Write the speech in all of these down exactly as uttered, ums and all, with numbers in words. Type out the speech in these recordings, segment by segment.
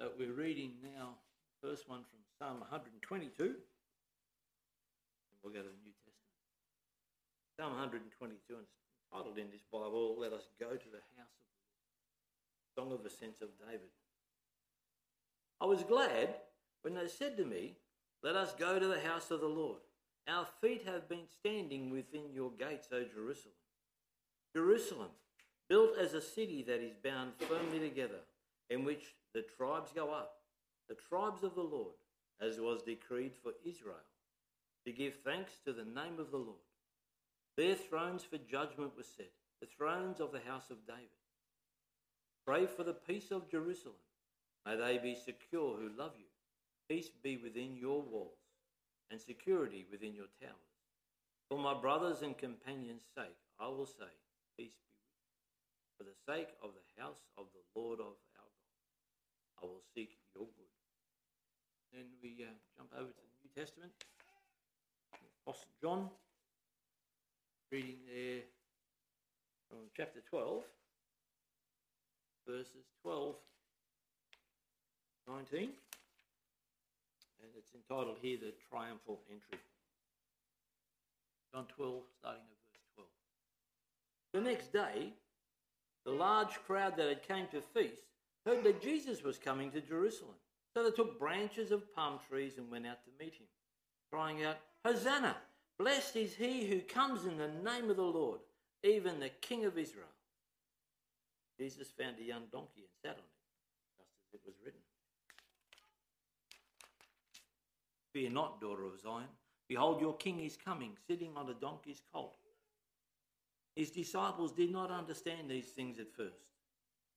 Uh, we're reading now the first one from Psalm one twenty-two. And we'll go to the New Testament. Psalm one twenty-two, and it's titled in this Bible, "Let us go to the house of the Lord." Song of Ascents of David. I was glad when they said to me, "Let us go to the house of the Lord. Our feet have been standing within your gates, O Jerusalem. Jerusalem, built as a city that is bound firmly together, in which the tribes go up, the tribes of the Lord, as was decreed for Israel, to give thanks to the name of the Lord. Their thrones for judgment were set, the thrones of the house of David. Pray for the peace of Jerusalem. May they be secure who love you. Peace be within your walls, and security within your towers. For my brothers and companions' sake, I will say, peace be with you. For the sake of the house of the Lord of our God, I will seek your good." Then we uh, jump over to the New Testament. Apostle John, reading there from chapter twelve, verses twelve to nineteen. And it's entitled here, "The Triumphal Entry." John twelve, starting at verse twelve. The next day, the large crowd that had come to feast heard that Jesus was coming to Jerusalem. So they took branches of palm trees and went out to meet him, crying out, "Hosanna! Blessed is he who comes in the name of the Lord, even the King of Israel." Jesus found a young donkey and sat on it, just as it was written. "Fear not, daughter of Zion. Behold, your king is coming, sitting on a donkey's colt." His disciples did not understand these things at first,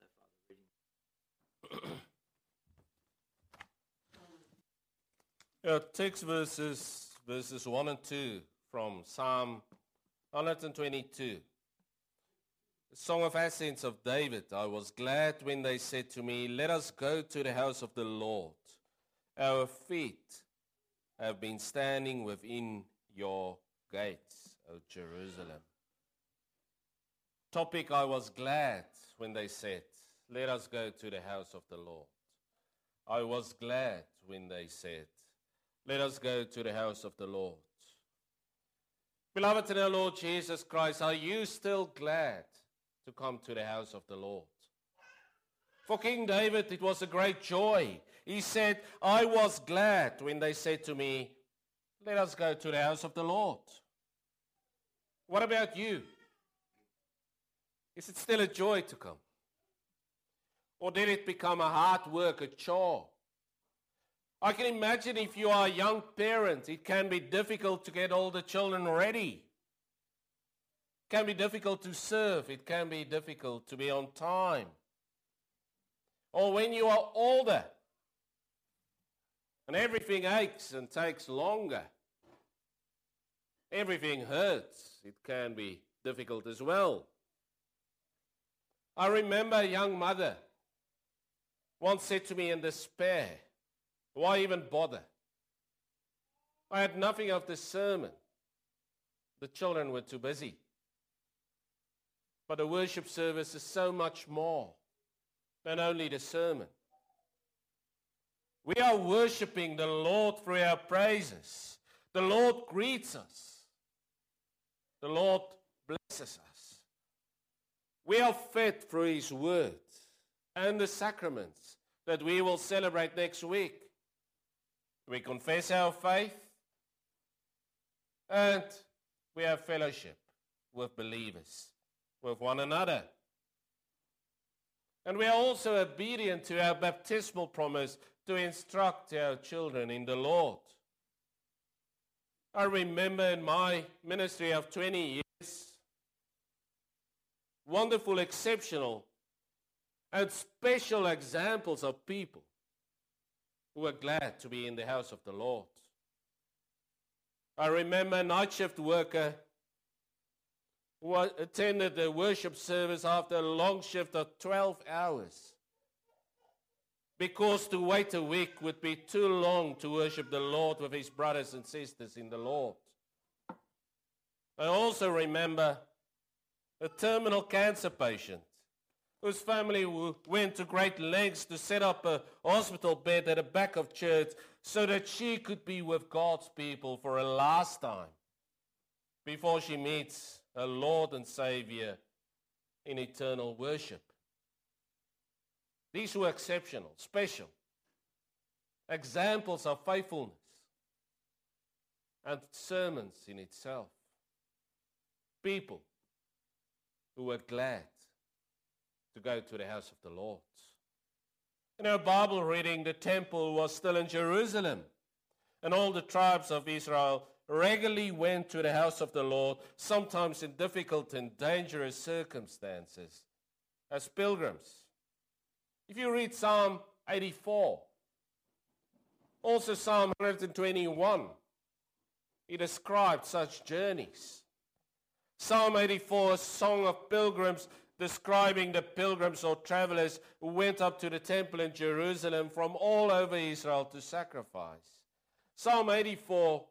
So far the reading. Our text verses, verses one and two from Psalm one twenty-two. The Song of Ascents of David. I was glad when they said to me, "Let us go to the house of the Lord. Our feet have been standing within your gates, O Jerusalem." Topic, I was glad when they said, "Let us go to the house of the Lord." I was glad when they said, "Let us go to the house of the Lord." Beloved in our Lord Jesus Christ, are you still glad to come to the house of the Lord? For King David, it was a great joy. He said, "I was glad when they said to me, 'Let us go to the house of the Lord.'" What about you? Is it still a joy to come? Or did it become a hard work, a chore? I can imagine if you are a young parent, it can be difficult to get all the children ready. It can be difficult to serve. It can be difficult to be on time. Or when you are older and everything aches and takes longer, everything hurts, it can be difficult as well. I remember a young mother once said to me in despair, "Why even bother? I had nothing of the sermon. The children were too busy. But the worship service is so much more than only the sermon. We are worshipping the Lord through our praises. The Lord greets us. The Lord blesses us. We are fed through his word and the sacraments that we will celebrate next week. We confess our faith and we have fellowship with believers, with one another. And we are also obedient to our baptismal promise to instruct our children in the Lord." I remember in my ministry of twenty years, wonderful, exceptional, and special examples of people who were glad to be in the house of the Lord. I remember a night shift worker who attended the worship service after a long shift of twelve hours, because to wait a week would be too long to worship the Lord with his brothers and sisters in the Lord. I also remember a terminal cancer patient whose family went to great lengths to set up a hospital bed at the back of church so that she could be with God's people for a last time before she meets her Lord and Savior in eternal worship. These were exceptional, special examples of faithfulness and sermons in itself. People who were glad to go to the house of the Lord. In our Bible reading, the temple was still in Jerusalem, and all the tribes of Israel regularly went to the house of the Lord, sometimes in difficult and dangerous circumstances, as pilgrims. If you read Psalm eighty-four, also Psalm one twenty-one, he describes such journeys. Psalm eighty-four, a song of pilgrims, describing the pilgrims or travelers who went up to the temple in Jerusalem from all over Israel to sacrifice. Psalm eighty-four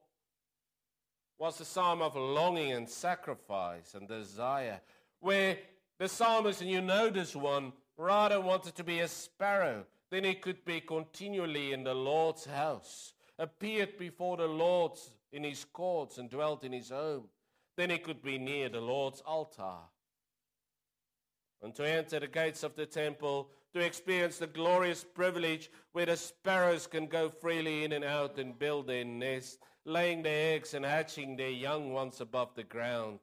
was a psalm of longing and sacrifice and desire, where the psalmist, and you know this one, rather wanted to be a sparrow than he could be continually in the Lord's house, appeared before the Lord in his courts and dwelt in his home, then he could be near the Lord's altar. And to enter the gates of the temple, to experience the glorious privilege where the sparrows can go freely in and out and build their nest, laying their eggs and hatching their young ones above the ground.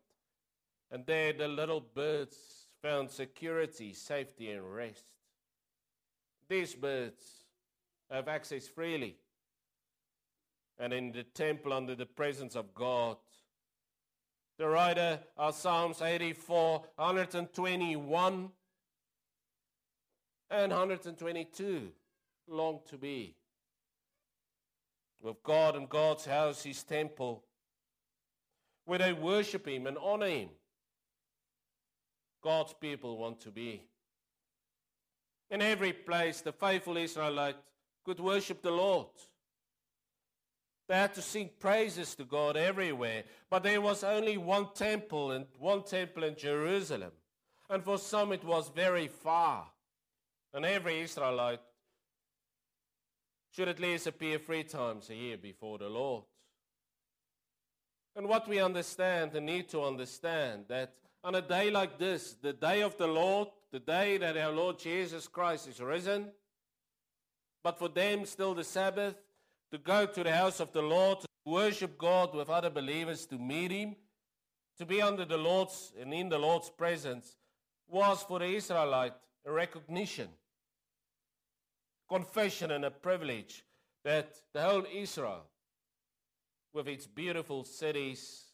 And there the little birds found security, safety, and rest. These birds have access freely. And in the temple, under the presence of God, the writer of Psalms eighty-four, one twenty-one, and one twenty-two long to be with God and God's house, his temple, where they worship him and honor him. God's people want to be. In every place, the faithful Israelite could worship the Lord. They had to sing praises to God everywhere, but there was only one temple and one temple in Jerusalem. And for some it was very far. And every Israelite should at least appear three times a year before the Lord. And what we understand and need to understand, that on a day like this, the day of the Lord, the day that our Lord Jesus Christ is risen, but for them still the Sabbath, to go to the house of the Lord, to worship God with other believers, to meet him, to be under the Lord's and in the Lord's presence, was for the Israelite a recognition, confession, and a privilege that the whole Israel, with its beautiful cities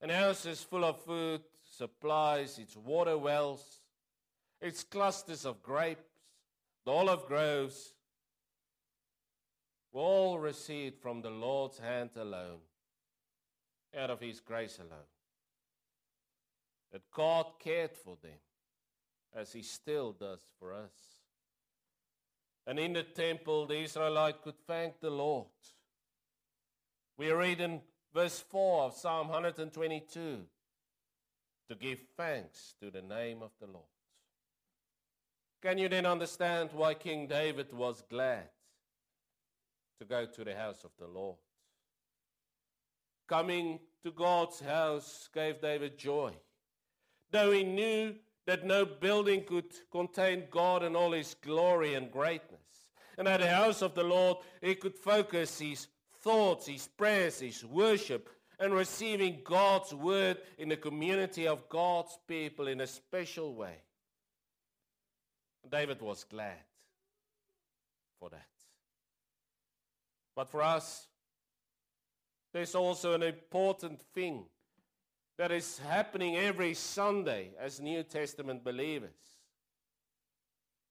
and houses full of food, supplies, its water wells, its clusters of grapes, the olive groves, we all received from the Lord's hand alone, out of his grace alone. That God cared for them, as he still does for us. And in the temple, the Israelite could thank the Lord. We read in verse four of Psalm one twenty-two, to give thanks to the name of the Lord. Can you then understand why King David was glad to go to the house of the Lord? Coming to God's house gave David joy. Though he knew that no building could contain God and all his glory and greatness. And at the house of the Lord, he could focus his thoughts, his prayers, his worship, and receiving God's word in the community of God's people in a special way. David was glad for that. But for us, there's also an important thing that is happening every Sunday as New Testament believers.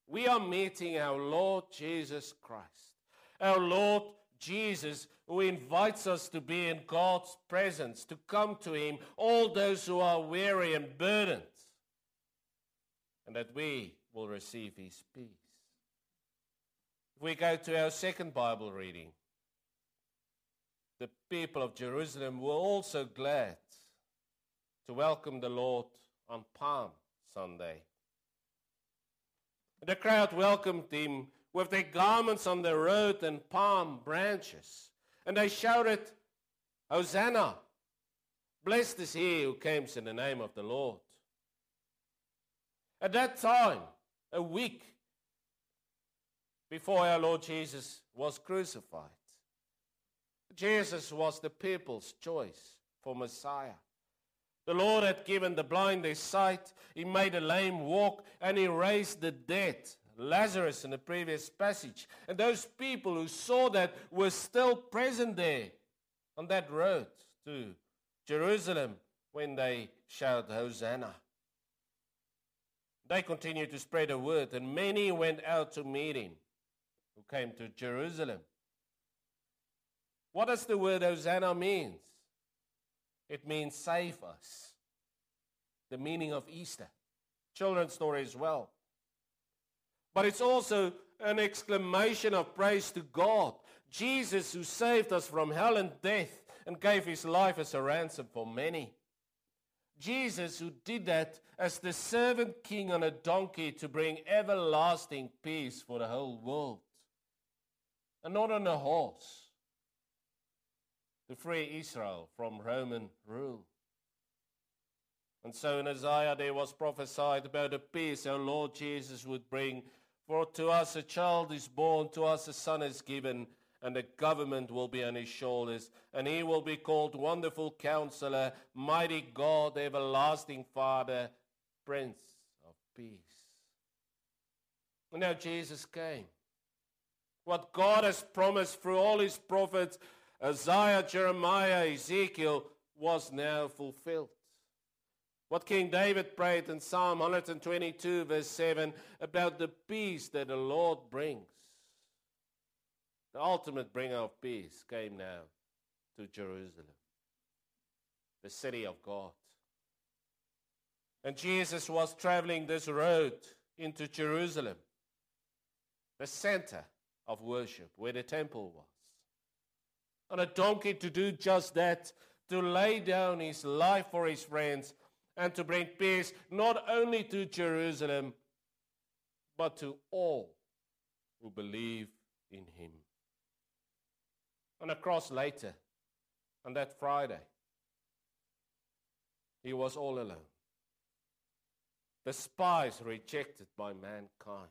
We are meeting our Lord Jesus Christ our Lord Jesus, who invites us to be in God's presence, to come to him, all those who are weary and burdened, and that we will receive his peace. If we go to our second Bible reading, the people of Jerusalem were also glad to welcome the Lord on Palm Sunday. The crowd welcomed him with their garments on the road and palm branches, and they shouted, "Hosanna! Blessed is he who comes in the name of the Lord." At that time, a week before our Lord Jesus was crucified, Jesus was the people's choice for Messiah. The Lord had given the blind their sight, he made the lame walk, and he raised the dead, Lazarus in the previous passage. And those people who saw that were still present there on that road to Jerusalem when they shouted Hosanna. They continued to spread the word, and many went out to meet him who came to Jerusalem. What does the word Hosanna mean? It means save us. The meaning of Easter. Children's story as well. But it's also an exclamation of praise to God. Jesus, who saved us from hell and death and gave his life as a ransom for many. Jesus, who did that as the servant king on a donkey to bring everlasting peace for the whole world. And not on a horse, to free Israel from Roman rule. And so in Isaiah there was prophesied about the peace our Lord Jesus would bring. For to us a child is born, to us a son is given, and the government will be on his shoulders. And he will be called Wonderful Counselor, Mighty God, Everlasting Father, Prince of Peace. And now Jesus came. What God has promised through all his prophets, Isaiah, Jeremiah, Ezekiel, was now fulfilled. What King David prayed in Psalm one twenty-two verse seven about the peace that the Lord brings. The ultimate bringer of peace came now to Jerusalem, the city of God. And Jesus was traveling this road into Jerusalem, the center of worship where the temple was. On a donkey to do just that, to lay down his life for his friends and to bring peace not only to Jerusalem, but to all who believe in him. On a cross later, on that Friday, he was all alone. Despised, rejected by mankind.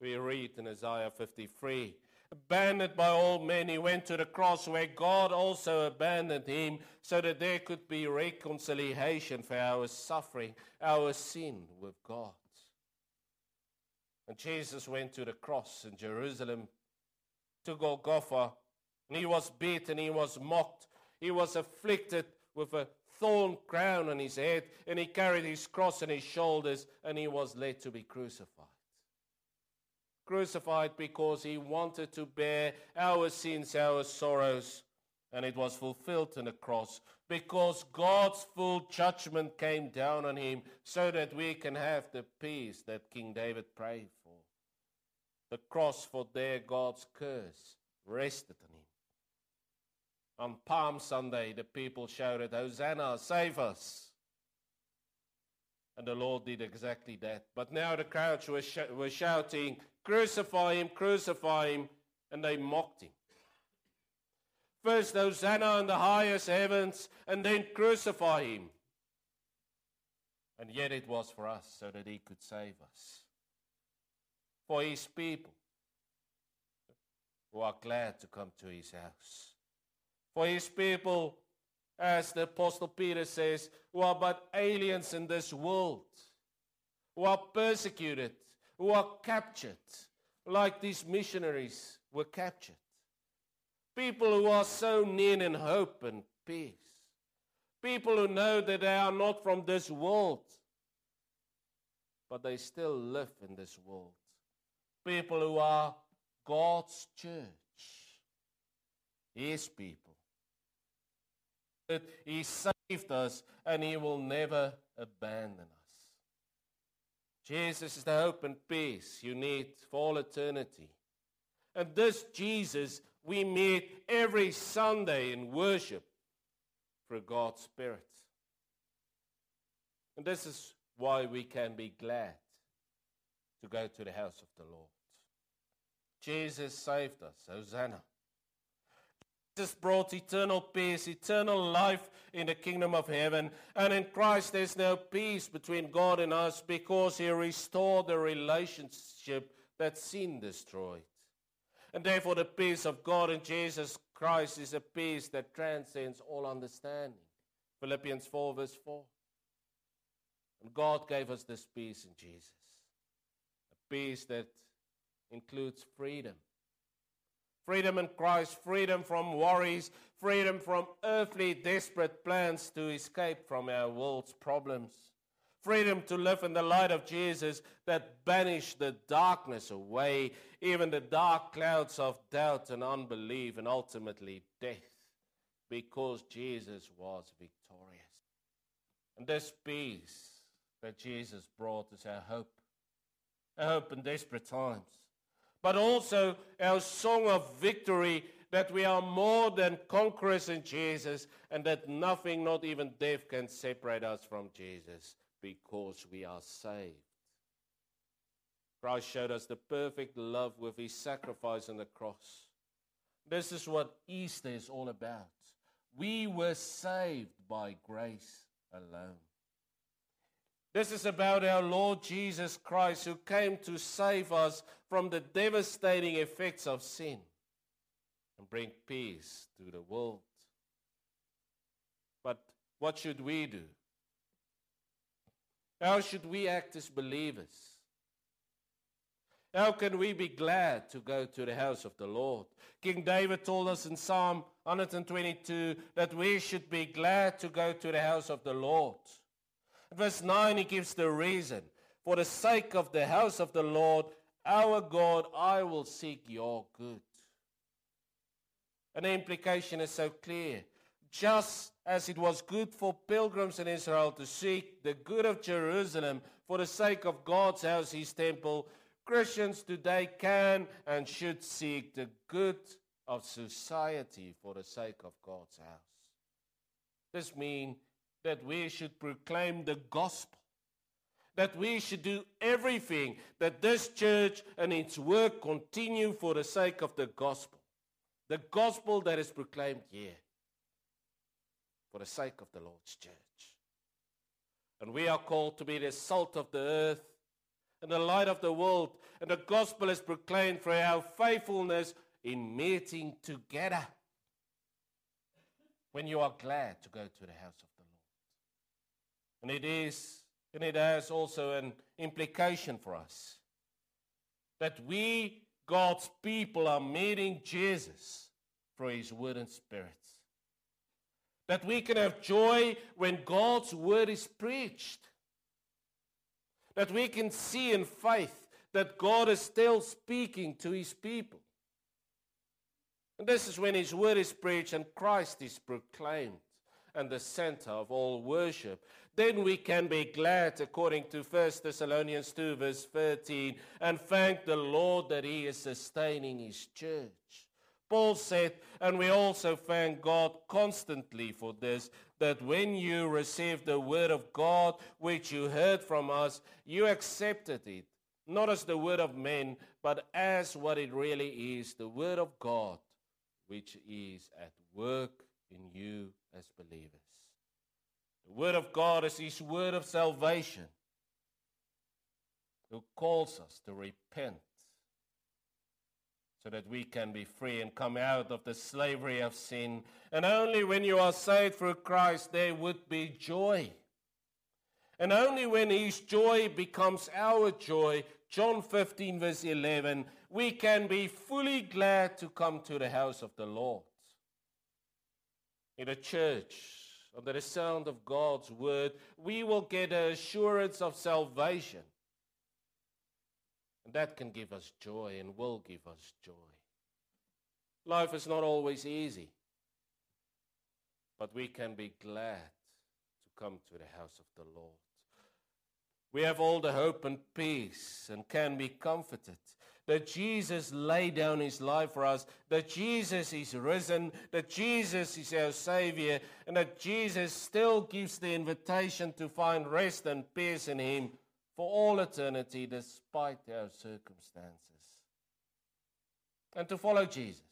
We read in Isaiah fifty-three, abandoned by all men, he went to the cross where God also abandoned him so that there could be reconciliation for our suffering, our sin with God. And Jesus went to the cross in Jerusalem, to Golgotha, and he was beaten, he was mocked, he was afflicted with a thorn crown on his head, and he carried his cross on his shoulders, and he was led to be crucified. Crucified because he wanted to bear our sins, our sorrows, and it was fulfilled on the cross because God's full judgment came down on him so that we can have the peace that King David prayed for. The cross, for there God's curse rested on him. On Palm Sunday, the people shouted, "Hosanna, save us!" And the Lord did exactly that. But now the crowds were, sh- were shouting, "Crucify him, crucify him," and they mocked him. First, Hosanna in the highest heavens, and then crucify him. And yet it was for us so that he could save us. For his people who are glad to come to his house. For his people, as the Apostle Peter says, who are but aliens in this world, who are persecuted, who are captured, like these missionaries were captured. People who are so near in hope and peace. People who know that they are not from this world, but they still live in this world. People who are God's church, his people. He saved us and he will never abandon us. Jesus is the hope and peace you need for all eternity. And this Jesus we meet every Sunday in worship through God's Spirit. And this is why we can be glad to go to the house of the Lord. Jesus saved us. Hosanna. Jesus brought eternal peace, eternal life in the kingdom of heaven. And in Christ there's no peace between God and us because he restored the relationship that sin destroyed. And therefore the peace of God in Jesus Christ is a peace that transcends all understanding. Philippians four verse four. And God gave us this peace in Jesus. A peace that includes freedom. Freedom in Christ, freedom from worries, freedom from earthly desperate plans to escape from our world's problems. Freedom to live in the light of Jesus that banished the darkness away, even the dark clouds of doubt and unbelief and ultimately death, because Jesus was victorious. And this peace that Jesus brought is our hope, our hope in desperate times, but also our song of victory that we are more than conquerors in Jesus and that nothing, not even death, can separate us from Jesus because we are saved. Christ showed us the perfect love with his sacrifice on the cross. This is what Easter is all about. We were saved by grace alone. This is about our Lord Jesus Christ who came to save us from the devastating effects of sin and bring peace to the world. But what should we do? How should we act as believers? How can we be glad to go to the house of the Lord? King David told us in Psalm one twenty-two that we should be glad to go to the house of the Lord. Verse nine, he gives the reason. For the sake of the house of the Lord, our God, I will seek your good. And the implication is so clear. Just as it was good for pilgrims in Israel to seek the good of Jerusalem for the sake of God's house, his temple, Christians today can and should seek the good of society for the sake of God's house. This means that we should proclaim the gospel, that we should do everything, that this church and its work continue for the sake of the gospel, the gospel that is proclaimed here, for the sake of the Lord's church. And we are called to be the salt of the earth and the light of the world, and the gospel is proclaimed for our faithfulness in meeting together. When you are glad to go to the house of the Lord. And it is, and it has also an implication for us that we, God's people, are meeting Jesus through his word and spirit. That we can have joy when God's word is preached. That we can see in faith that God is still speaking to his people. And this is when his word is preached and Christ is proclaimed and the center of all worship. Then we can be glad, according to First Thessalonians two, verse thirteen, and thank the Lord that he is sustaining his church. Paul said, and we also thank God constantly for this, that when you received the word of God, which you heard from us, you accepted it, not as the word of men, but as what it really is, the word of God, which is at work in you as believers. The word of God is his word of salvation, who calls us to repent so that we can be free and come out of the slavery of sin. And only when you are saved through Christ there would be joy. And only when his joy becomes our joy, John fifteen verse eleven, we can be fully glad to come to the house of the Lord. In a church, under the sound of God's word, we will get an assurance of salvation. And that can give us joy and will give us joy. Life is not always easy, but we can be glad to come to the house of the Lord. We have all the hope and peace and can be comforted that Jesus laid down his life for us, that Jesus is risen, that Jesus is our Savior, and that Jesus still gives the invitation to find rest and peace in him for all eternity despite our circumstances. And to follow Jesus,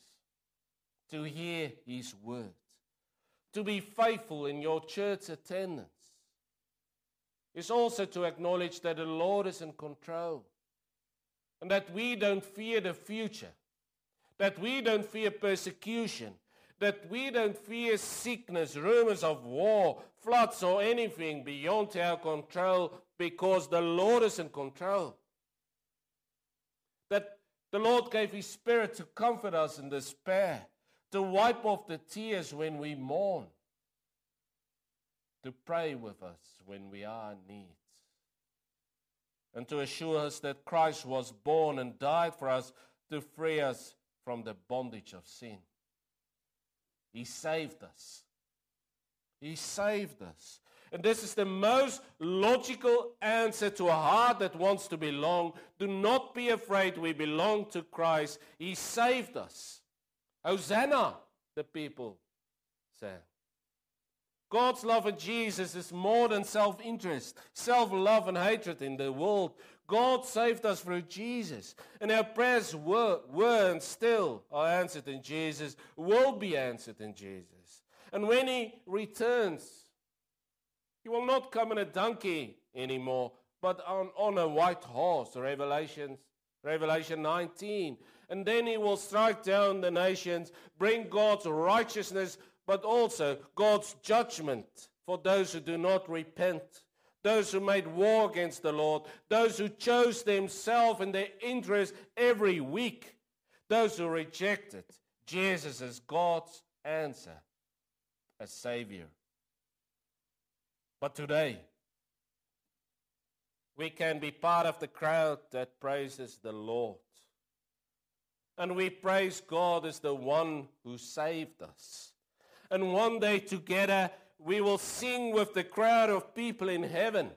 to hear his word, to be faithful in your church attendance, is also to acknowledge that the Lord is in control, and that we don't fear the future, that we don't fear persecution, that we don't fear sickness, rumors of war, floods, or anything beyond our control, because the Lord is in control. That the Lord gave his Spirit to comfort us in despair, to wipe off the tears when we mourn, to pray with us when we are in need, and to assure us that Christ was born and died for us to free us from the bondage of sin. He saved us. He saved us. And this is the most logical answer to a heart that wants to belong. Do not be afraid, we belong to Christ. He saved us. Hosanna, the people said. God's love in Jesus is more than self-interest, self-love and hatred in the world. God saved us through Jesus. And our prayers were, were and still are answered in Jesus, will be answered in Jesus. And when he returns, he will not come on a donkey anymore, but on, on a white horse, Revelation, Revelation nineteen. And then he will strike down the nations, bring God's righteousness, but also God's judgment for those who do not repent, those who made war against the Lord, those who chose themselves and their interests every week, those who rejected Jesus as God's answer, as Savior. But today, we can be part of the crowd that praises the Lord. And we praise God as the one who saved us. And one day together, we will sing with the crowd of people in heaven.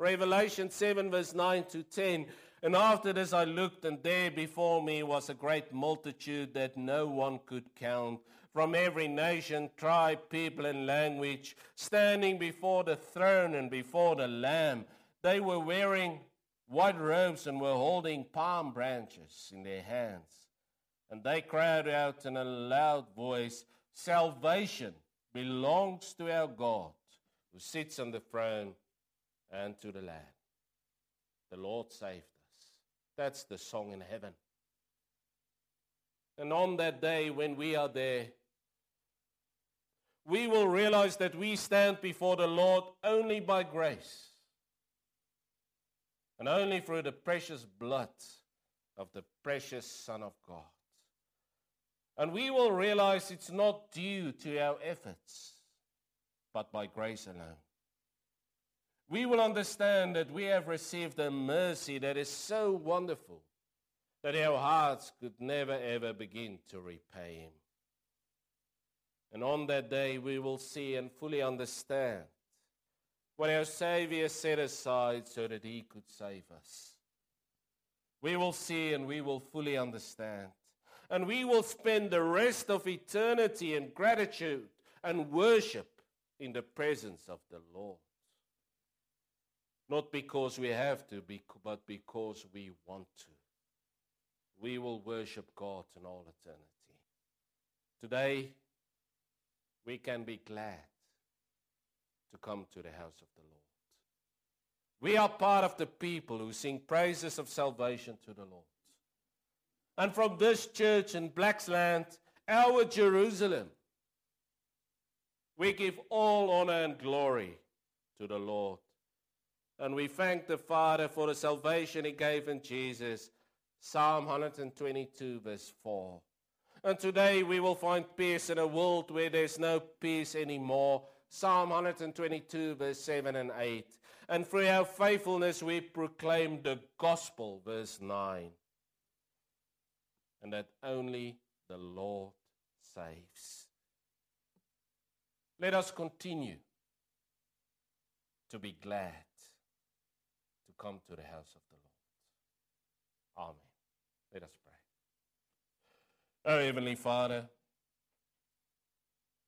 Revelation seven, verse nine to ten. And after this I looked, and there before me was a great multitude that no one could count, from every nation, tribe, people, and language, standing before the throne and before the Lamb. They were wearing white robes and were holding palm branches in their hands. And they cried out in a loud voice, "Salvation belongs to our God, who sits on the throne, and to the Lamb." The Lord saved us. That's the song in heaven. And on that day when we are there, we will realize that we stand before the Lord only by grace and only through the precious blood of the precious Son of God. And we will realize it's not due to our efforts, but by grace alone. We will understand that we have received a mercy that is so wonderful that our hearts could never ever begin to repay him. And on that day we will see and fully understand what our Savior set aside so that he could save us. We will see and we will fully understand. And we will spend the rest of eternity in gratitude and worship in the presence of the Lord. Not because we have to, but because we want to. We will worship God in all eternity. Today, we can be glad to come to the house of the Lord. We are part of the people who sing praises of salvation to the Lord. And from this church in Blacksland, our Jerusalem, we give all honor and glory to the Lord. And we thank the Father for the salvation he gave in Jesus. Psalm one twenty-two, verse four. And today we will find peace in a world where there's no peace anymore, Psalm one twenty-two, verse seven and eight. And through our faithfulness we proclaim the gospel, verse nine. And that only the Lord saves. Let us continue to be glad to come to the house of the Lord. Amen. Let us pray. Oh, Heavenly Father,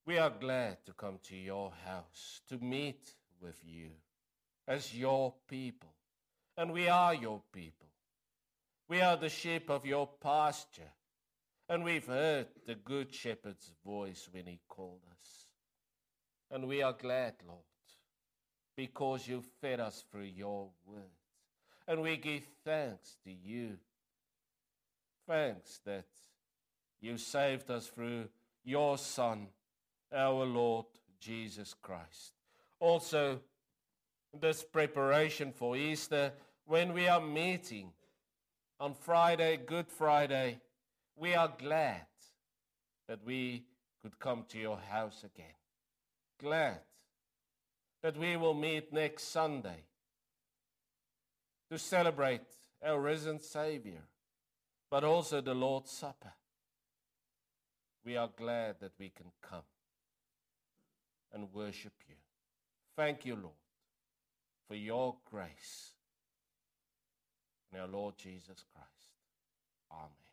we are glad to come to your house, to meet with you as your people. And we are your people. We are the sheep of your pasture. And we've heard the good shepherd's voice when he called us. And we are glad, Lord, because you fed us through your word. And we give thanks to you. Thanks that you saved us through your Son, our Lord Jesus Christ. Also, this preparation for Easter, when we are meeting on Friday, Good Friday, we are glad that we could come to your house again. Glad that we will meet next Sunday to celebrate our risen Savior, but also the Lord's Supper. We are glad that we can come and worship you. Thank you, Lord, for your grace. In our Lord Jesus Christ. Amen.